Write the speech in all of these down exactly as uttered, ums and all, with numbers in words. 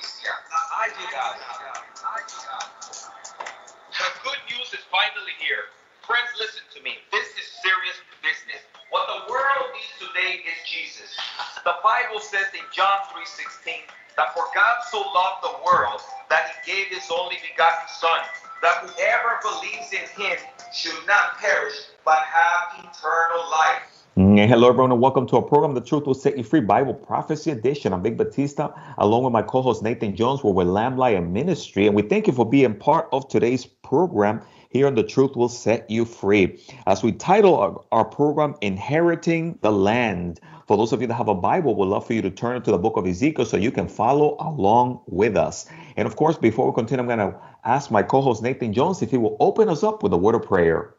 The good news is finally here. Friends, listen to me. This is serious business. What the world needs today is Jesus. The Bible says in John three sixteen that for God so loved the world that he gave his only begotten Son, that whoever believes in him should not perish but have eternal life. And hello, everyone, and welcome to our program, The Truth Will Set You Free, Bible Prophecy Edition. I'm Vic Batista, along with my co-host Nathan Jones. We're with Lamb Lion Ministry, and we thank you for being part of today's program here on The Truth Will Set You Free. As we title our, our program, Inheriting the Land. For those of you that have a Bible, we'd love for you to turn to the book of Ezekiel so you can follow along with us. And of course, before we continue, I'm going to ask my co-host Nathan Jones if he will open us up with a word of prayer.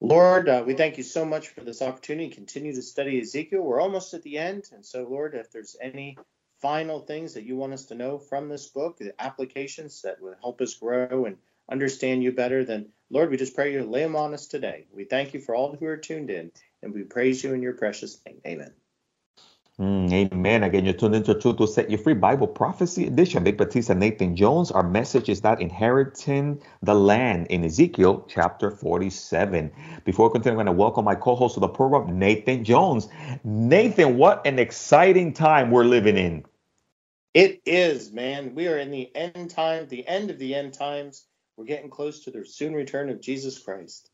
Lord, uh, we thank you so much for this opportunity to continue to study Ezekiel. We're almost at the end. And so, Lord, if there's any final things that you want us to know from this book, the applications that will help us grow and understand you better, then, Lord, we just pray you lay them on us today. We thank you for all who are tuned in, and we praise you in your precious name. Amen. Mm, amen. Again, you're tuned into Truth Will Set You Free, Bible Prophecy Edition. Vic Batista, Nathan Jones. Our message is that inheriting the land in Ezekiel chapter forty-seven. Before I continue, I'm going to welcome my co-host of the program, Nathan Jones. Nathan, what an exciting time we're living in. It is, man. We are in the end time, the end of the end times. We're getting close to the soon return of Jesus Christ.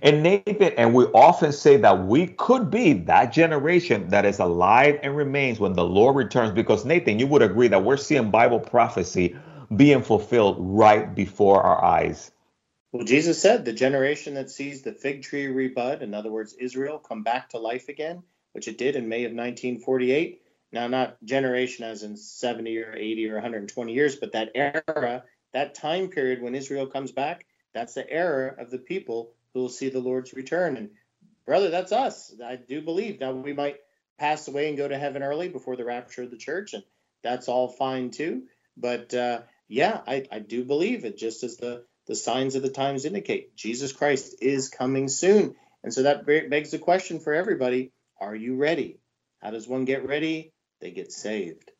And Nathan, and we often say that we could be that generation that is alive and remains when the Lord returns, because Nathan, you would agree that we're seeing Bible prophecy being fulfilled right before our eyes. Well, Jesus said the generation that sees the fig tree rebud, in other words, Israel, come back to life again, which it did in May of nineteen forty-eight. Now, not generation as in seventy or eighty or one hundred twenty years, but that era, that time period when Israel comes back, that's the era of the people who will see the Lord's return. And brother, that's us. I do believe now we might pass away and go to heaven early before the rapture of the church, and that's all fine too. But uh, yeah, I, I do believe it, just as the, the signs of the times indicate. Jesus Christ is coming soon. And so that begs the question for everybody, are you ready? How does one get ready? They get saved.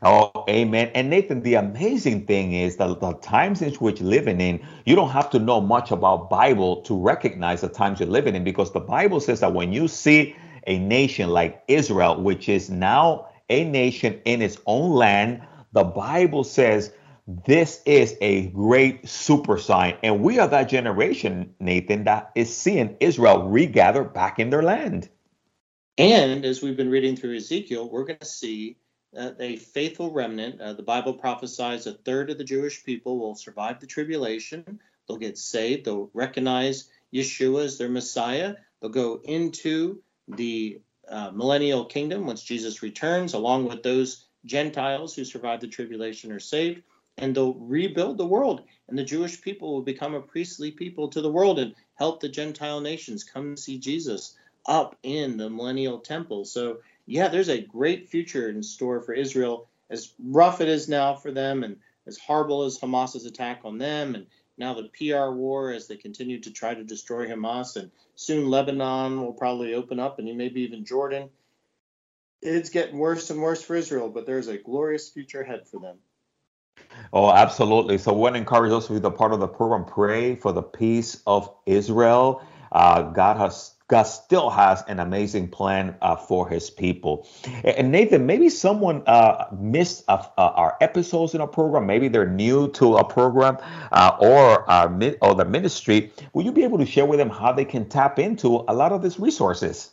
Oh, amen. And Nathan, the amazing thing is that the times in which living in, you don't have to know much about Bible to recognize the times you're living in, because the Bible says that when you see a nation like Israel, which is now a nation in its own land, the Bible says this is a great super sign. And we are that generation, Nathan, that is seeing Israel regather back in their land. And as we've been reading through Ezekiel, we're going to see Uh, a faithful remnant. Uh, the Bible prophesies a third of the Jewish people will survive the tribulation. They'll get saved. They'll recognize Yeshua as their Messiah. They'll go into the uh, millennial kingdom once Jesus returns, along with those Gentiles who survive the tribulation are saved, and they'll rebuild the world. And the Jewish people will become a priestly people to the world and help the Gentile nations come see Jesus up in the millennial temple. So yeah, there's a great future in store for Israel, as rough it is now for them and as horrible as Hamas's attack on them, and now the P R war as they continue to try to destroy Hamas, and soon Lebanon will probably open up and maybe even Jordan. It's getting worse and worse for Israel, but there's a glorious future ahead for them. Oh, absolutely. So we want to encourage those of you that are part of the program, pray for the peace of Israel. Uh, God has God still has an amazing plan uh, for his people. And Nathan, maybe someone uh, missed uh, uh, our episodes in our program. Maybe they're new to our program uh, or, our mi- or the ministry. Will you be able to share with them how they can tap into a lot of these resources?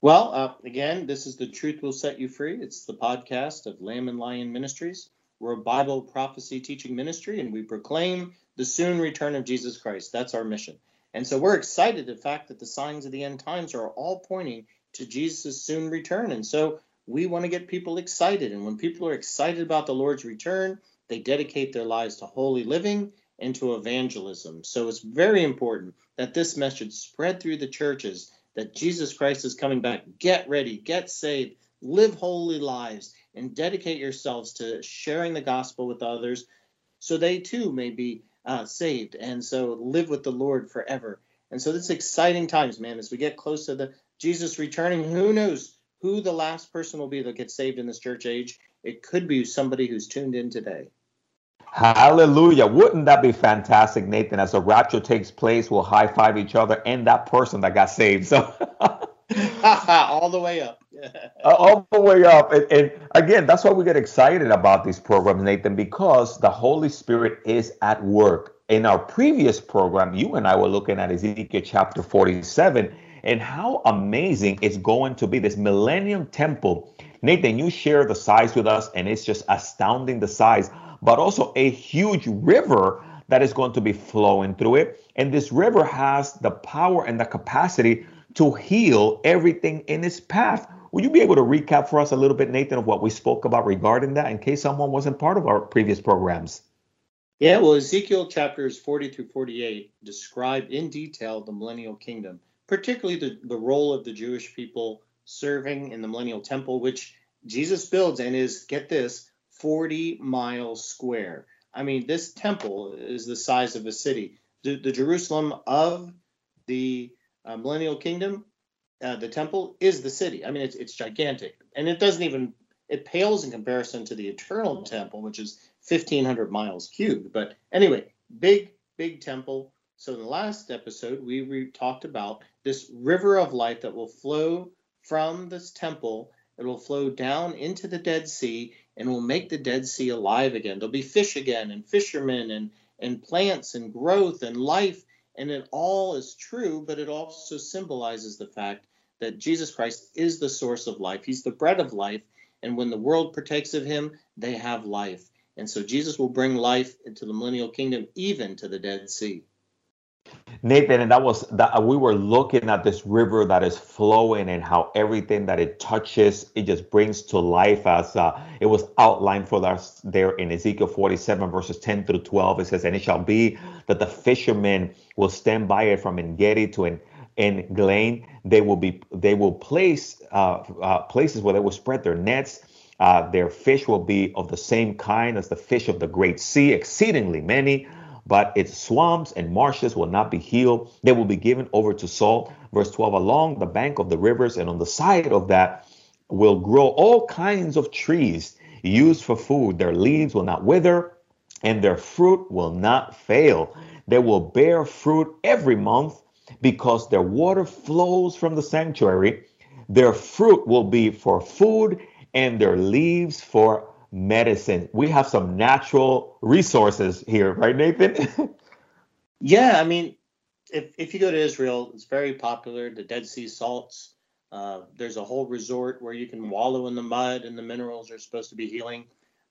Well, uh, again, this is The Truth Will Set You Free. It's the podcast of Lamb and Lion Ministries. We're a Bible prophecy teaching ministry, and we proclaim the soon return of Jesus Christ. That's our mission. And so we're excited at the fact that the signs of the end times are all pointing to Jesus' soon return. And so we want to get people excited. And when people are excited about the Lord's return, they dedicate their lives to holy living and to evangelism. So it's very important that this message spread through the churches, that Jesus Christ is coming back. Get ready, get saved, live holy lives, and dedicate yourselves to sharing the gospel with others so they too may be Uh, saved, and so live with the Lord forever. And so this is exciting times, man, as we get close to the Jesus returning. Who knows who the last person will be that gets saved in this church age, it could be somebody who's tuned in today. Hallelujah. Wouldn't that be fantastic, Nathan? As a rapture takes place, we'll high five each other and that person that got saved. So all the way up. uh, all the way up. And, and again, that's why we get excited about these programs, Nathan, because the Holy Spirit is at work. In our previous program, you and I were looking at Ezekiel chapter forty-seven and how amazing it's going to be, this millennium temple. Nathan, you share the size with us, and it's just astounding the size, but also a huge river that is going to be flowing through it. And this river has the power and the capacity to heal everything in its path. Would you be able to recap for us a little bit, Nathan, of what we spoke about regarding that in case someone wasn't part of our previous programs? Yeah, well, Ezekiel chapters forty through forty-eight describe in detail the millennial kingdom, particularly the, the role of the Jewish people serving in the millennial temple, which Jesus builds and is, get this, forty miles square. I mean, this temple is the size of a city. The, the Jerusalem of the uh, millennial kingdom, uh, the temple, is the city. I mean, it's, it's gigantic. And it doesn't even, it pales in comparison to the eternal temple, which is fifteen hundred miles cubed. But anyway, big, big temple. So in the last episode, we re- talked about this river of life that will flow from this temple. It will flow down into the Dead Sea and will make the Dead Sea alive again. There'll be fish again and fishermen and, and plants and growth and life. And it all is true, but it also symbolizes the fact that Jesus Christ is the source of life. He's the bread of life. And when the world partakes of him, they have life. And so Jesus will bring life into the millennial kingdom, even to the Dead Sea. Nathan, and that was that we were looking at this river that is flowing and how everything that it touches, it just brings to life, as uh, it was outlined for us there in Ezekiel forty-seven, verses ten through twelve. It says, and it shall be that the fishermen will stand by it from En Gedi to En En Glane. They will be they will place uh, uh, places where they will spread their nets. Uh, their fish will be of the same kind as the fish of the great sea, exceedingly many, but its swamps and marshes will not be healed. They will be given over to salt. Verse twelve, along the bank of the rivers and on the side of that will grow all kinds of trees used for food. Their leaves will not wither and their fruit will not fail. They will bear fruit every month because their water flows from the sanctuary. Their fruit will be for food and their leaves for medicine. We have some natural resources here, right, Nathan? Yeah, I mean, if if you go to Israel, it's very popular, the Dead Sea salts. Uh, there's a whole resort where you can wallow in the mud and the minerals are supposed to be healing.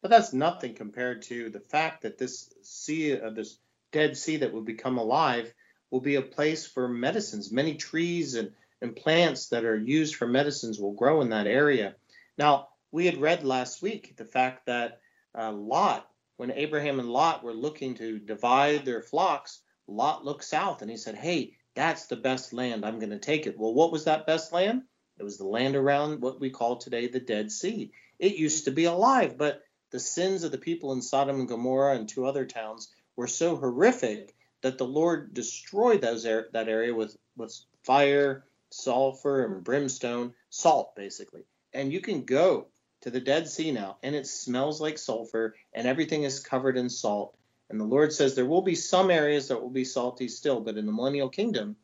But that's nothing compared to the fact that this sea, uh, this Dead Sea that will become alive will be a place for medicines. Many trees and, and plants that are used for medicines will grow in that area. Now, we had read last week the fact that uh, Lot, when Abraham and Lot were looking to divide their flocks, Lot looked south and he said, hey, that's the best land. I'm going to take it. Well, what was that best land? It was the land around what we call today the Dead Sea. It used to be alive, but the sins of the people in Sodom and Gomorrah and two other towns were so horrific that the Lord destroyed those er- that area with, with fire, sulfur, and brimstone, salt, basically. And you can go to the Dead Sea now, and it smells like sulfur, and everything is covered in salt. And the Lord says there will be some areas that will be salty still, but in the millennial kingdom,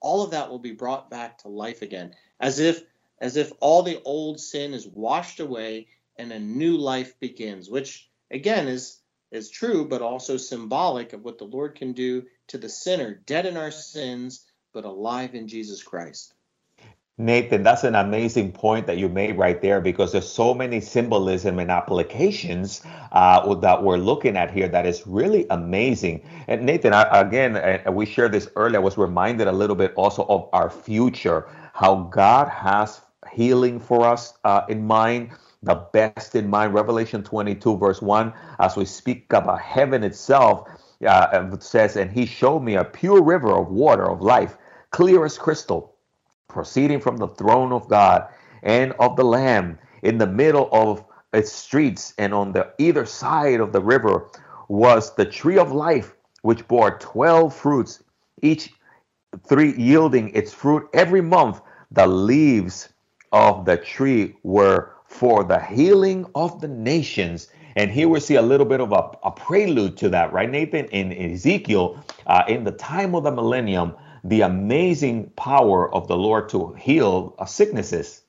all of that will be brought back to life again, as if as if all the old sin is washed away and a new life begins, which, again, is, is true, but also symbolic of what the Lord can do to the sinner, dead in our sins, but alive in Jesus Christ. Nathan, that's an amazing point that you made right there, because there's so many symbolism and applications uh, that we're looking at here that is really amazing. And Nathan, I, again, I, we shared this earlier. I was reminded a little bit also of our future, how God has healing for us uh, in mind, the best in mind. Revelation twenty-two, verse one, as we speak about heaven itself, uh, it says, and he showed me a pure river of water of life, clear as crystal, proceeding from the throne of God and of the Lamb. In the middle of its streets and on the either side of the river was the tree of life, which bore twelve fruits, each three yielding its fruit every month. The leaves of the tree were for the healing of the nations. And here we see a little bit of a, a prelude to that, right, Nathan? In Ezekiel, uh, in the time of the millennium, the amazing power of the Lord to heal uh, sicknesses.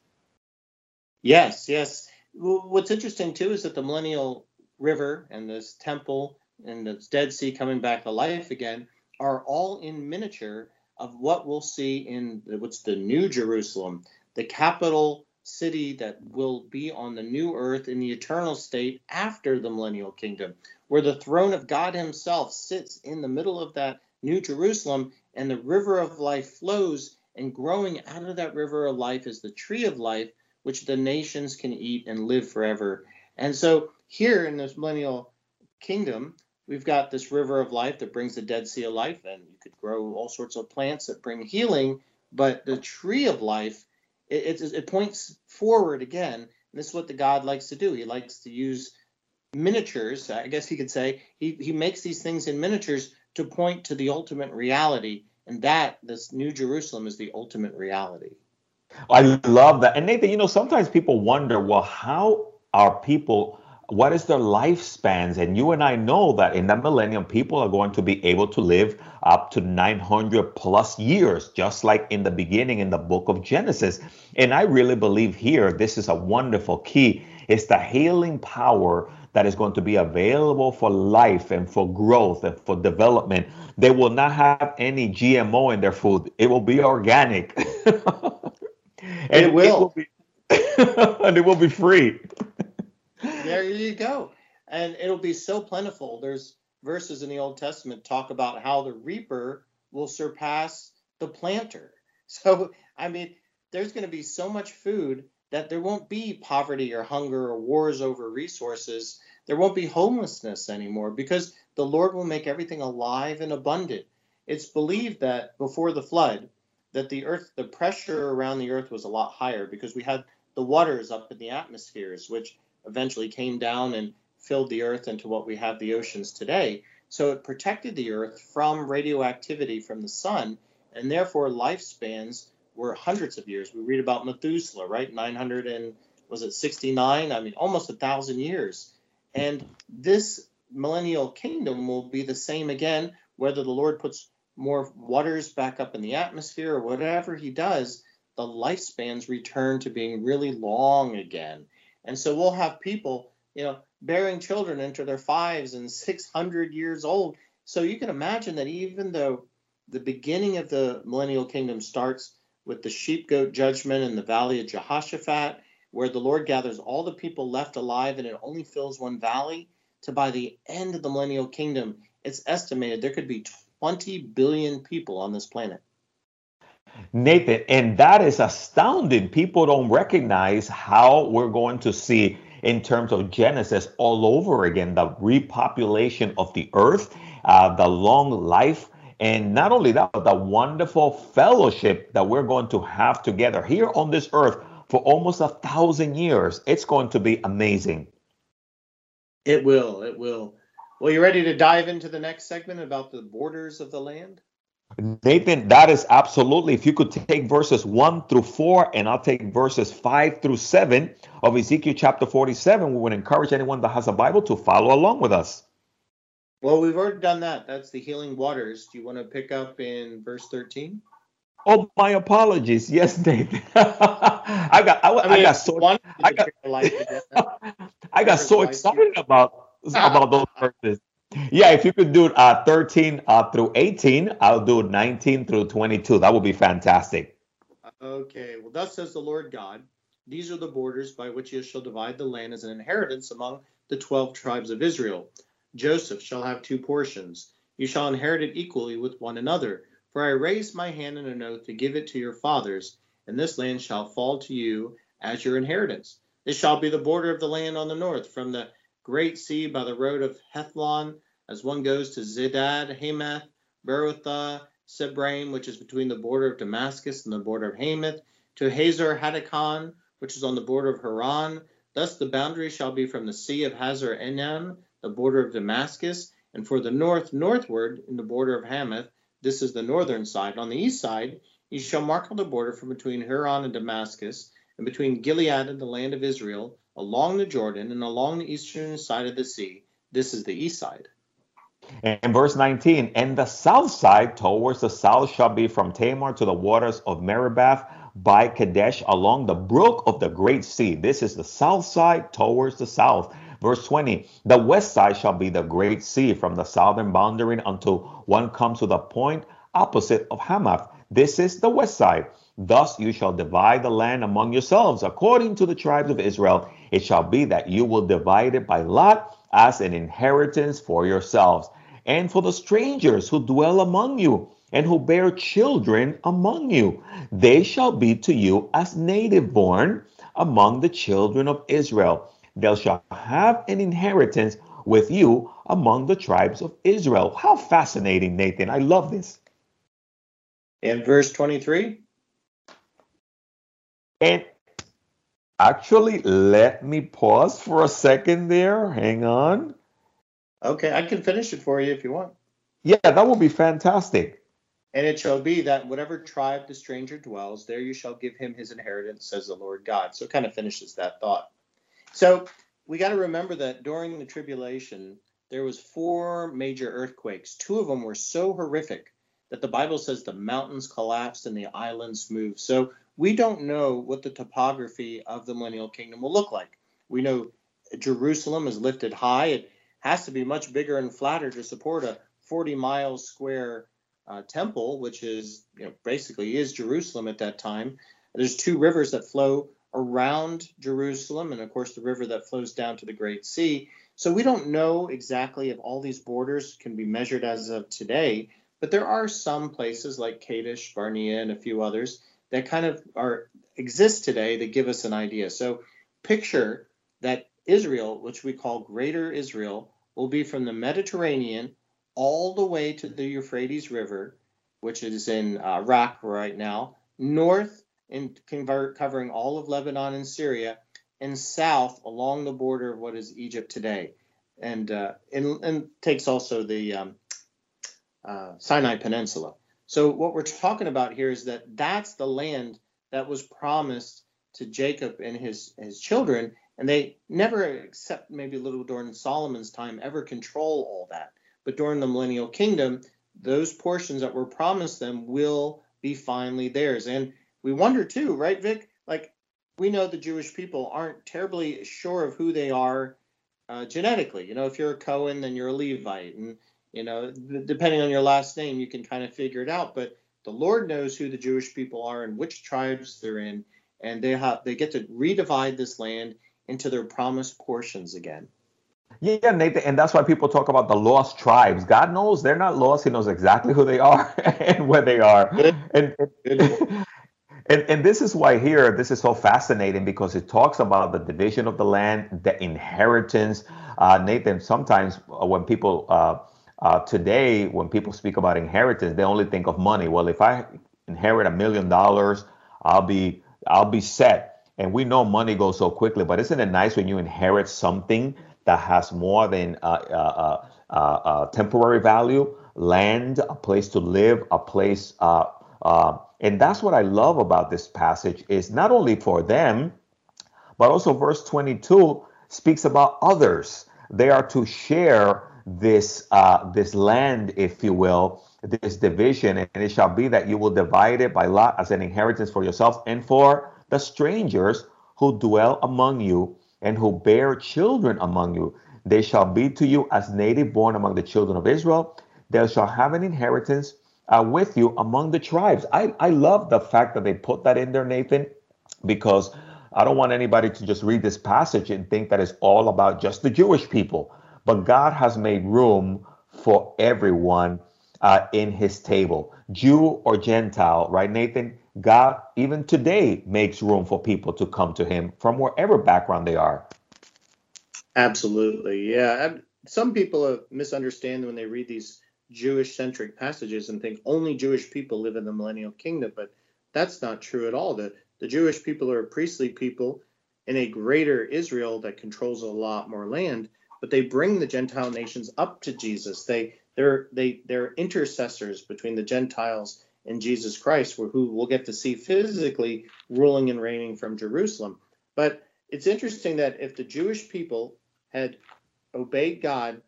Yes, yes. What's interesting, too, is that the millennial river and this temple and this Dead Sea coming back to life again are all in miniature of what we'll see in what's the New Jerusalem, the capital city that will be on the new earth in the eternal state after the millennial kingdom, where the throne of God himself sits in the middle of that New Jerusalem, and the river of life flows, and growing out of that river of life is the tree of life, which the nations can eat and live forever. And so here in this millennial kingdom, we've got this river of life that brings the Dead Sea of life, and you could grow all sorts of plants that bring healing, but the tree of life, It, it, it points forward again. And this is what the God likes to do. He likes to use miniatures, I guess he could say. He, he makes these things in miniatures to point to the ultimate reality, and that this New Jerusalem is the ultimate reality. I love that. And Nathan, you know, sometimes people wonder, well, how are people, what is their lifespans? And you and I know that in the millennium, people are going to be able to live up to nine hundred plus years, just like in the beginning in the book of Genesis. And I really believe here, this is a wonderful key. It's the healing power that is going to be available for life and for growth and for development. They will not have any G M O in their food. It will be organic. and it will. It will be and it will be free. There you go. And it'll be so plentiful. There's verses in the Old Testament talk about how the reaper will surpass the planter. So, I mean, there's going to be so much food that there won't be poverty or hunger or wars over resources. There won't be homelessness anymore because the Lord will make everything alive and abundant. It's believed that before the flood, that the earth, the pressure around the earth was a lot higher because we had the waters up in the atmospheres, which eventually came down and filled the earth into what we have the oceans today. So it protected the earth from radioactivity from the sun, and therefore lifespans were hundreds of years. We read about Methuselah, right? nine hundred and was it sixty-nine? I mean, almost a thousand years. And this millennial kingdom will be the same again, whether the Lord puts more waters back up in the atmosphere or whatever he does, the lifespans return to being really long again. And so we'll have people, you know, bearing children into their fives and six hundred years old. So you can imagine that even though the beginning of the millennial kingdom starts with the sheep goat judgment in the valley of Jehoshaphat, where the Lord gathers all the people left alive and it only fills one valley, to by the end of the millennial kingdom, it's estimated there could be twenty billion people on this planet. Nathan, and that is astounding. People don't recognize how we're going to see in terms of Genesis all over again, the repopulation of the earth, uh, the long life, and not only that, but the wonderful fellowship that we're going to have together here on this earth for almost a thousand years. It's going to be amazing. It will. It will. Well, you ready to dive into the next segment about the borders of the land? Nathan, that is absolutely. If you could take verses one through four, and I'll take verses five through seven of Ezekiel chapter forty-seven, we would encourage anyone that has a Bible to follow along with us. Well, we've already done that. That's the healing waters. Do you want to pick up in verse thirteen? Oh, my apologies. Yes, Nathan. I got. I, I, mean, I got so. I got, I got so excited about about those verses. Yeah, if you could do uh, thirteen uh, through eighteen, I'll do nineteen through twenty-two. That would be fantastic. Okay. Well, thus says the Lord God, these are the borders by which you shall divide the land as an inheritance among the twelve tribes of Israel. Joseph shall have two portions. You shall inherit it equally with one another. For I raised my hand in an oath to give it to your fathers, and this land shall fall to you as your inheritance. This shall be the border of the land on the north, from the Great Sea by the road of Hethlon, as one goes to Zidad, Hamath, Berothah, Sebraim, which is between the border of Damascus and the border of Hamath, to Hazor Hadakon, which is on the border of Haran. Thus the boundary shall be from the sea of Hazor Enan, the border of Damascus, and for the north northward in the border of Hamath. This is the northern side. On the east side, you shall mark on the border from between Huron and Damascus, and between Gilead and the land of Israel, along the Jordan, and along the eastern side of the sea. This is the east side. And verse nineteen, and the south side towards the south shall be from Tamar to the waters of Meribath by Kadesh along the brook of the great sea. This is the south side towards the south. Verse twenty, the west side shall be the great sea from the southern boundary until one comes to the point opposite of Hamath. This is the west side. Thus you shall divide the land among yourselves according to the tribes of Israel. It shall be that you will divide it by lot as an inheritance for yourselves, and for the strangers who dwell among you, and who bear children among you. They shall be to you as native-born among the children of Israel. They shall have an inheritance with you among the tribes of Israel. How fascinating, Nathan. I love this. And verse twenty-three. And actually, let me pause for a second there. Hang on. Okay, I can finish it for you if you want. Yeah, that would be fantastic. And it shall be that whatever tribe the stranger dwells, there you shall give him his inheritance, says the Lord God. So it kind of finishes that thought. So we got to remember that during the tribulation, there was four major earthquakes. Two of them were so horrific that the Bible says the mountains collapsed and the islands moved. So we don't know what the topography of the millennial kingdom will look like. We know Jerusalem is lifted high. It has to be much bigger and flatter to support a forty mile square uh, temple, which is, you know, basically is Jerusalem at that time. There's two rivers that flow around Jerusalem, and of course the river that flows down to the Great Sea. So we don't know exactly if all these borders can be measured as of today, but there are some places like Kadesh, Barnea, and a few others that kind of are exist today that give us an idea. So picture that Israel, which we call Greater Israel, will be from the Mediterranean all the way to the Euphrates River, which is in Iraq right now, north and covering all of Lebanon and Syria, and south along the border of what is Egypt today, and uh, and, and takes also the um, uh, Sinai Peninsula. So what we're talking about here is that that's the land that was promised to Jacob and his, his children, and they never, except maybe a little during Solomon's time, ever control all that. But during the millennial kingdom, those portions that were promised them will be finally theirs. And we wonder too, right, Vic? Like, we know the Jewish people aren't terribly sure of who they are uh, genetically. You know, if you're a Cohen, then you're a Levite. And, you know, th- depending on your last name, you can kind of figure it out. But the Lord knows who the Jewish people are and which tribes they're in. And they have they get to redivide this land into their promised portions again. Yeah, Nathan, and that's why people talk about the lost tribes. God knows they're not lost. He knows exactly who they are and where they are. Good. And, Good. And, and this is why here, this is so fascinating, because it talks about the division of the land, the inheritance. Uh, Nathan, sometimes when people uh, uh, today, when people speak about inheritance, they only think of money. Well, if I inherit a million dollars, I'll be I'll be set. And we know money goes so quickly. But isn't it nice when you inherit something that has more than uh, uh, uh, uh, temporary value? Land, a place to live, a place uh, uh And that's what I love about this passage, is not only for them, but also verse twenty-two speaks about others. They are to share this uh, this land, if you will, this division. And it shall be that you will divide it by lot as an inheritance for yourselves and for the strangers who dwell among you and who bear children among you. They shall be to you as native born among the children of Israel. They shall have an inheritance Uh, with you among the tribes. I, I love the fact that they put that in there, Nathan, because I don't want anybody to just read this passage and think that it's all about just the Jewish people. But God has made room for everyone uh, in his table, Jew or Gentile, right, Nathan? God, even today, makes room for people to come to him from wherever background they are. Absolutely. Yeah. Some people misunderstand when they read these Jewish-centric passages and think only Jewish people live in the millennial kingdom, but that's not true at all. The, the Jewish people are a priestly people in a greater Israel that controls a lot more land, but they bring the Gentile nations up to Jesus. They, they're, they, they're intercessors between the Gentiles and Jesus Christ, who we'll get to see physically ruling and reigning from Jerusalem. But it's interesting that if the Jewish people had obeyed God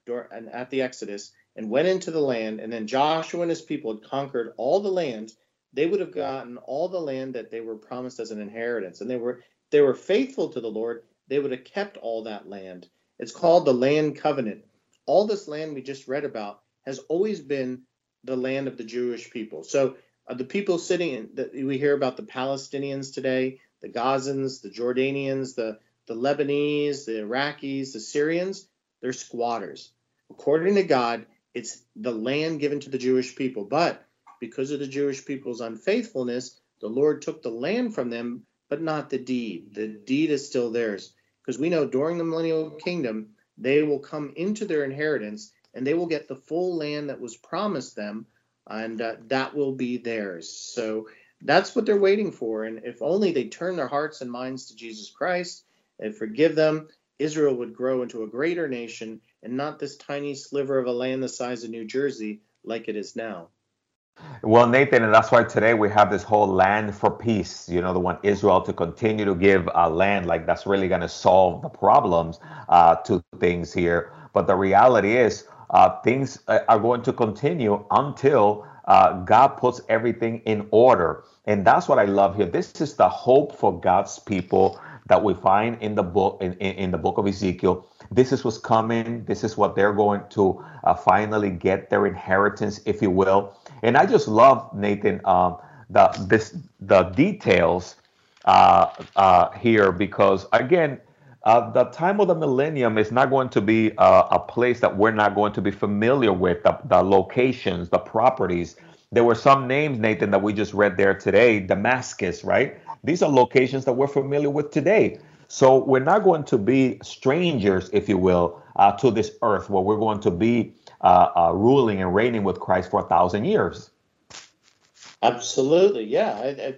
at the Exodus and went into the land, and then Joshua and his people had conquered all the land, they would have gotten all the land that they were promised as an inheritance. And they were they were faithful to the Lord. They would have kept all that land. It's called the land covenant. All this land we just read about has always been the land of the Jewish people. So uh, the people sitting in, the, we hear about the Palestinians today, the Gazans, the Jordanians, the, the Lebanese, the Iraqis, the Syrians, they're squatters. According to God, it's the land given to the Jewish people. But because of the Jewish people's unfaithfulness, the Lord took the land from them, but not the deed. The deed is still theirs. Because we know during the Millennial Kingdom, they will come into their inheritance and they will get the full land that was promised them, and uh, that will be theirs. So that's what they're waiting for. And if only they turn their hearts and minds to Jesus Christ and forgive them, Israel would grow into a greater nation and not this tiny sliver of a land the size of New Jersey like it is now. Well, Nathan, and that's why today we have this whole land for peace. You know, the one Israel to continue to give uh, land, like that's really going to solve the problems uh, to things here. But the reality is uh, things are going to continue until uh, God puts everything in order. And that's what I love here. This is the hope for God's people that we find in the book in, in, in the book of Ezekiel. This is what's coming. This is what they're going to uh, finally get their inheritance, if you will. And I just love, Nathan, um, the this the details uh, uh, here, because again, uh, the time of the millennium is not going to be uh, a place that we're not going to be familiar with, the, the locations, the properties. There were some names, Nathan, that we just read there today, Damascus, right? These are locations that we're familiar with today. So we're not going to be strangers, if you will, uh, to this earth where we're going to be uh, uh, ruling and reigning with Christ for a thousand years. Absolutely. Yeah. I, I,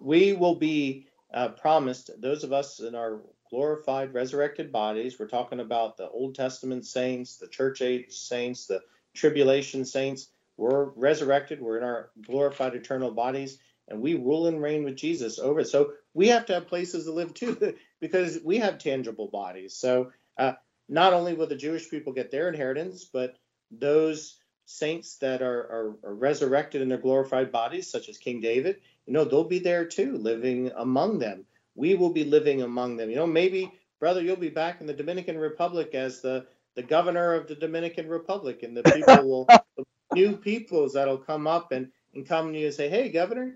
we will be uh, promised, those of us in our glorified, resurrected bodies, we're talking about the Old Testament saints, the church age saints, the tribulation saints. We're resurrected. We're in our glorified eternal bodies. And we rule and reign with Jesus over it. So we have to have places to live, too, because we have tangible bodies. So uh, not only will the Jewish people get their inheritance, but those saints that are, are, are resurrected in their glorified bodies, such as King David, you know, they'll be there, too, living among them. We will be living among them. You know, maybe, brother, you'll be back in the Dominican Republic as the, the governor of the Dominican Republic. And the people will, the new peoples that will come up and, and come to you and say, hey, governor.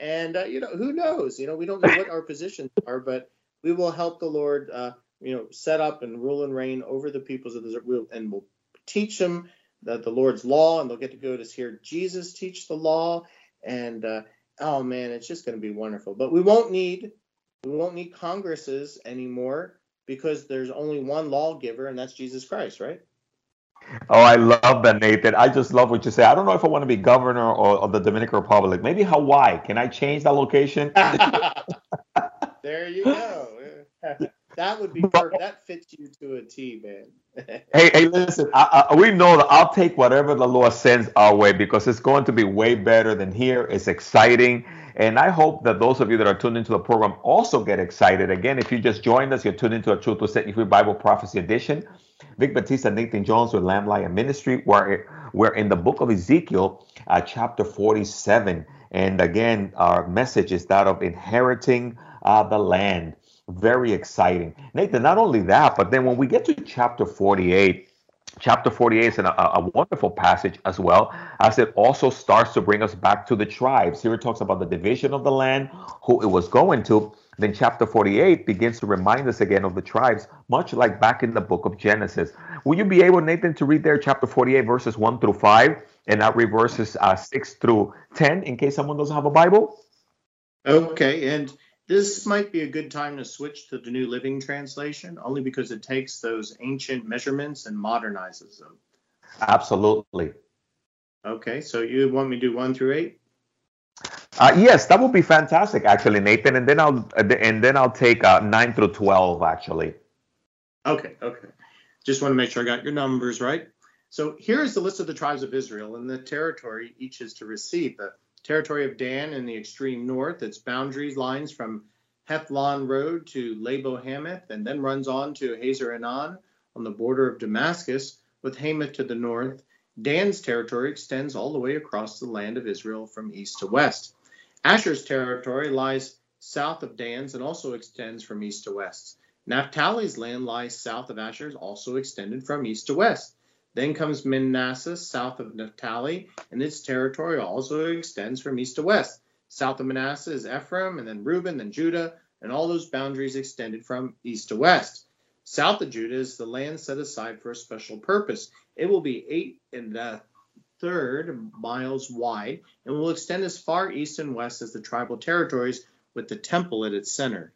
And, uh, you know, who knows? You know, we don't know what our positions are, but we will help the Lord, uh, you know, set up and rule and reign over the peoples of the world. And we'll teach them the, the Lord's law, and they'll get to go to hear Jesus teach the law. And, uh, oh, man, it's just going to be wonderful. But we won't need we won't need Congresses anymore, because there's only one lawgiver, and that's Jesus Christ, right? Oh, I love that, Nathan. I just love what you say. I don't know if I want to be governor or, or the Dominican Republic. Maybe Hawaii. Can I change that location? There you go. That would be perfect. That fits you to a T, man. hey, hey, listen. I, I, we know that I'll take whatever the Lord sends our way, because it's going to be way better than here. It's exciting. And I hope that those of you that are tuned into the program also get excited. Again, if you just joined us, you're tuned into A Truth Will Set You Free Bible Prophecy Edition. Vic Batista, Nathan Jones with Lamb, Lion Ministry. We're, we're in the book of Ezekiel, uh, chapter forty-seven. And again, our message is that of inheriting uh, the land. Very exciting. Nathan, not only that, but then when we get to chapter forty-eight, Chapter forty-eight is an, a, a wonderful passage as well, as it also starts to bring us back to the tribes. Here it talks about the division of the land, who it was going to. Then chapter forty-eight begins to remind us again of the tribes, much like back in the book of Genesis. Will you be able, Nathan, to read there chapter forty-eight, verses one through five, and not read verses uh, six through ten, in case someone doesn't have a Bible? Okay, and this might be a good time to switch to the New Living Translation, only because it takes those ancient measurements and modernizes them. Absolutely. Okay, so you want me to do one through eight? Uh, yes, that would be fantastic, actually, Nathan. And then I'll and then I'll take uh, nine through twelve, actually. Okay, okay. Just want to make sure I got your numbers right. So here is the list of the tribes of Israel and the territory each is to receive. The territory of Dan in the extreme north. Its boundary lines from Hethlon Road to Labo Hamath and then runs on to Hazor Enan on the border of Damascus with Hamath to the north. Dan's territory extends all the way across the land of Israel from east to west. Asher's territory lies south of Dan's and also extends from east to west. Naphtali's land lies south of Asher's, also extended from east to west. Then comes Manasseh, south of Naphtali, and its territory also extends from east to west. South of Manasseh is Ephraim, and then Reuben, then Judah, and all those boundaries extended from east to west. South of Judah is the land set aside for a special purpose. It will be eight and a third miles wide, and will extend as far east and west as the tribal territories, with the temple at its center.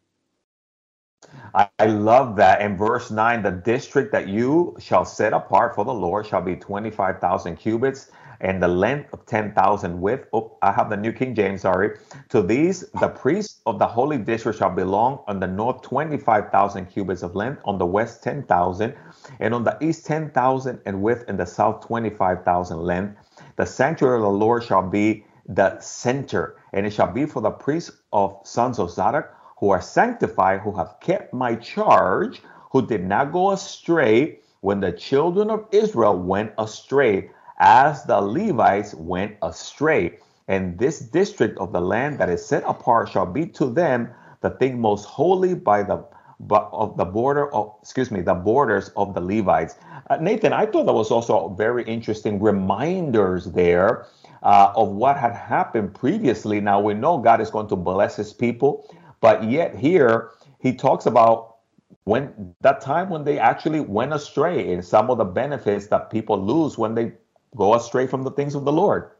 I love that. In verse nine, the district that you shall set apart for the Lord shall be twenty-five thousand cubits, and the length of ten thousand width. Oh, I have the New King James, sorry. To these, the priests of the holy district shall belong on the north twenty-five thousand cubits of length, on the west ten thousand, and on the east ten thousand and width, and the south twenty-five thousand length. The sanctuary of the Lord shall be the center, and it shall be for the priests of sons of Zadok, who are sanctified, who have kept my charge, who did not go astray when the children of Israel went astray, as the Levites went astray. And this district of the land that is set apart shall be to them the thing most holy by the but of the border of excuse me the borders of the Levites. Uh, Nathan, I thought that was also very interesting reminders there uh, of what had happened previously. Now we know God is going to bless his people. But yet here he talks about when that time when they actually went astray and some of the benefits that people lose when they go astray from the things of the Lord.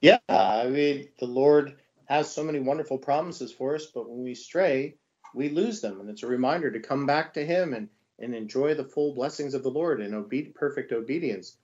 Yeah, I mean, the Lord has so many wonderful promises for us, but when we stray, we lose them. And it's a reminder to come back to him and, and enjoy the full blessings of the Lord in obe- perfect obedience.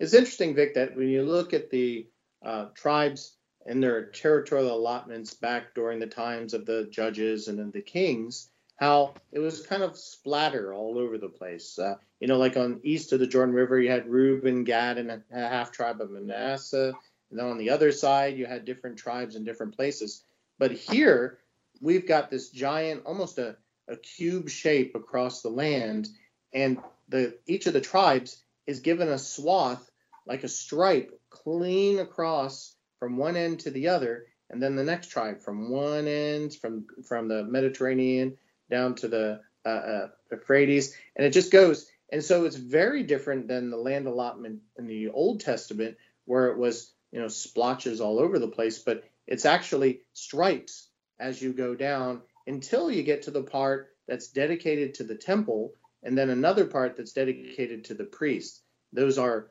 It's interesting, Vic, that when you look at the uh, tribes and their territorial allotments back during the times of the judges and then the kings, how it was kind of splatter all over the place. Uh, you know, like on east of the Jordan River, you had Reuben, Gad, and a half tribe of Manasseh. And then on the other side, you had different tribes in different places. But here, we've got this giant, almost a, a cube shape across the land. And the each of the tribes is given a swath, like a stripe, clean across from one end to the other, and then the next tribe from one end, from from the Mediterranean down to the uh, uh, Euphrates, and it just goes. And so it's very different than the land allotment in the Old Testament, where it was, you know, splotches all over the place, but it's actually stripes as you go down until you get to the part that's dedicated to the temple, and then another part that's dedicated to the priest. Those are,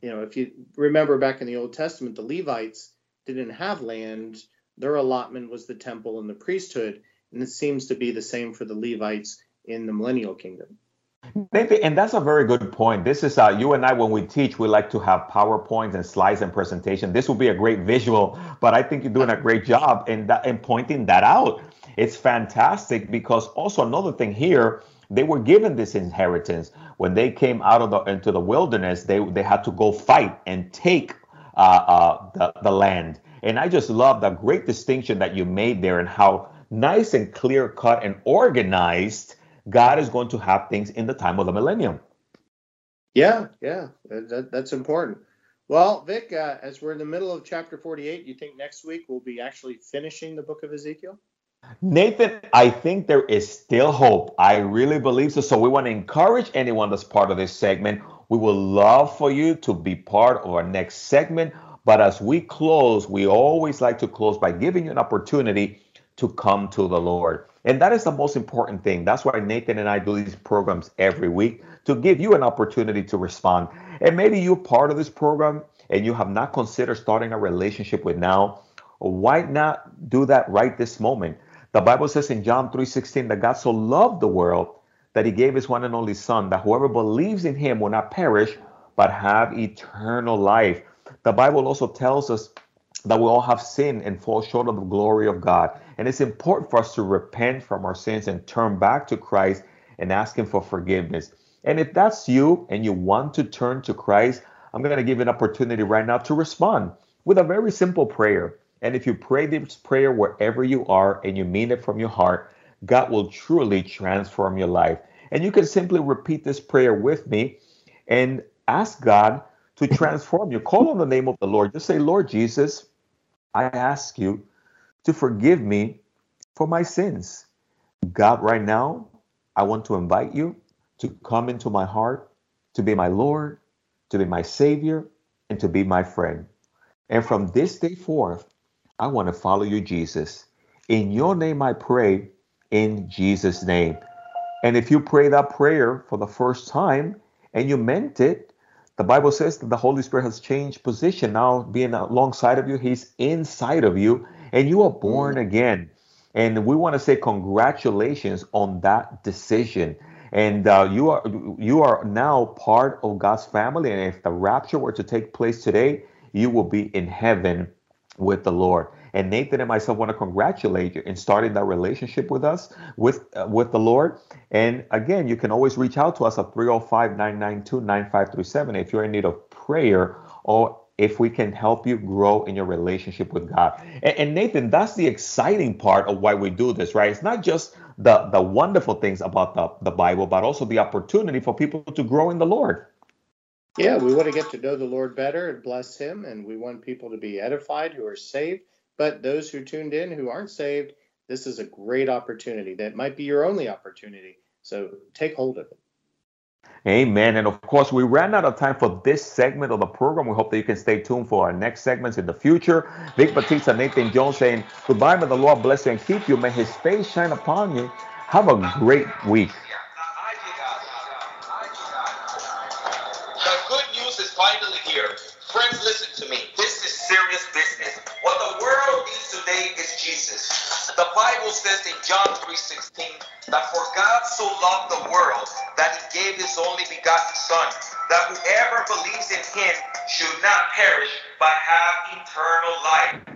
you know, if you remember back in the Old Testament, the Levites didn't have land. Their allotment was the temple and the priesthood. And it seems to be the same for the Levites in the Millennial Kingdom. And that's a very good point. This is uh, you and I, when we teach, we like to have PowerPoints and slides and presentation. This will be a great visual, but I think you're doing a great job in, that, in pointing that out. It's fantastic, because also another thing here, they were given this inheritance. When they came out of the into the wilderness, they, they had to go fight and take uh, uh, the, the land. And I just love the great distinction that you made there, and how nice and clear cut and organized God is going to have things in the time of the millennium. Yeah, yeah, that, that's important. Well, Vic, uh, as we're in the middle of chapter forty-eight, you think next week we'll be actually finishing the book of Ezekiel? Nathan, I think there is still hope. I really believe so. So we want to encourage anyone that's part of this segment. We would love for you to be part of our next segment. But as we close, we always like to close by giving you an opportunity to come to the Lord. And that is the most important thing. That's why Nathan and I do these programs every week, to give you an opportunity to respond. And maybe you're part of this program and you have not considered starting a relationship with now. Why not do that right this moment? The Bible says in John three sixteen that God so loved the world that he gave his one and only son, that whoever believes in him will not perish, but have eternal life. The Bible also tells us that we all have sinned and fall short of the glory of God. And it's important for us to repent from our sins and turn back to Christ and ask him for forgiveness. And if that's you and you want to turn to Christ, I'm going to give you an opportunity right now to respond. with a very simple prayer. And if you pray this prayer wherever you are and you mean it from your heart, God will truly transform your life. And you can simply repeat this prayer with me and ask God to transform you. Call on the name of the Lord. Just say, Lord Jesus, I ask you to forgive me for my sins. God, right now, I want to invite you to come into my heart, to be my Lord, to be my Savior, and to be my friend. And from this day forth, I want to follow you, Jesus. In your name I pray, in Jesus' name. And if you pray that prayer for the first time and you meant it, the Bible says that the Holy Spirit has changed position. Now being alongside of you, he's inside of you, and you are born again. And we want to say congratulations on that decision. And uh, you are you are now part of God's family. And if the rapture were to take place today, you will be in heaven with the Lord. And Nathan and myself want to congratulate you in starting that relationship with us, with uh, with the Lord. And again, you can always reach out to us at three oh five, nine nine two, nine five three seven if you're in need of prayer or if we can help you grow in your relationship with God. And, and Nathan, that's the exciting part of why we do this, right? It's not just the, the wonderful things about the, the Bible, but also the opportunity for people to grow in the Lord. Yeah, we want to get to know the Lord better and bless him. And we want people to be edified who are saved. But those who tuned in who aren't saved, this is a great opportunity. That might be your only opportunity. So take hold of it. Amen. And of course, we ran out of time for this segment of the program. We hope that you can stay tuned for our next segments in the future. Vic Batista, Nathan Jones saying goodbye. May the Lord bless you and keep you. May his face shine upon you. Have a great week. The good news is finally here. Friends, listen to me. This is serious business. What the world needs today is Jesus. The Bible says in John three sixteen that for God so loved the world that he gave his only begotten Son, that whoever believes in him should not perish but have eternal life.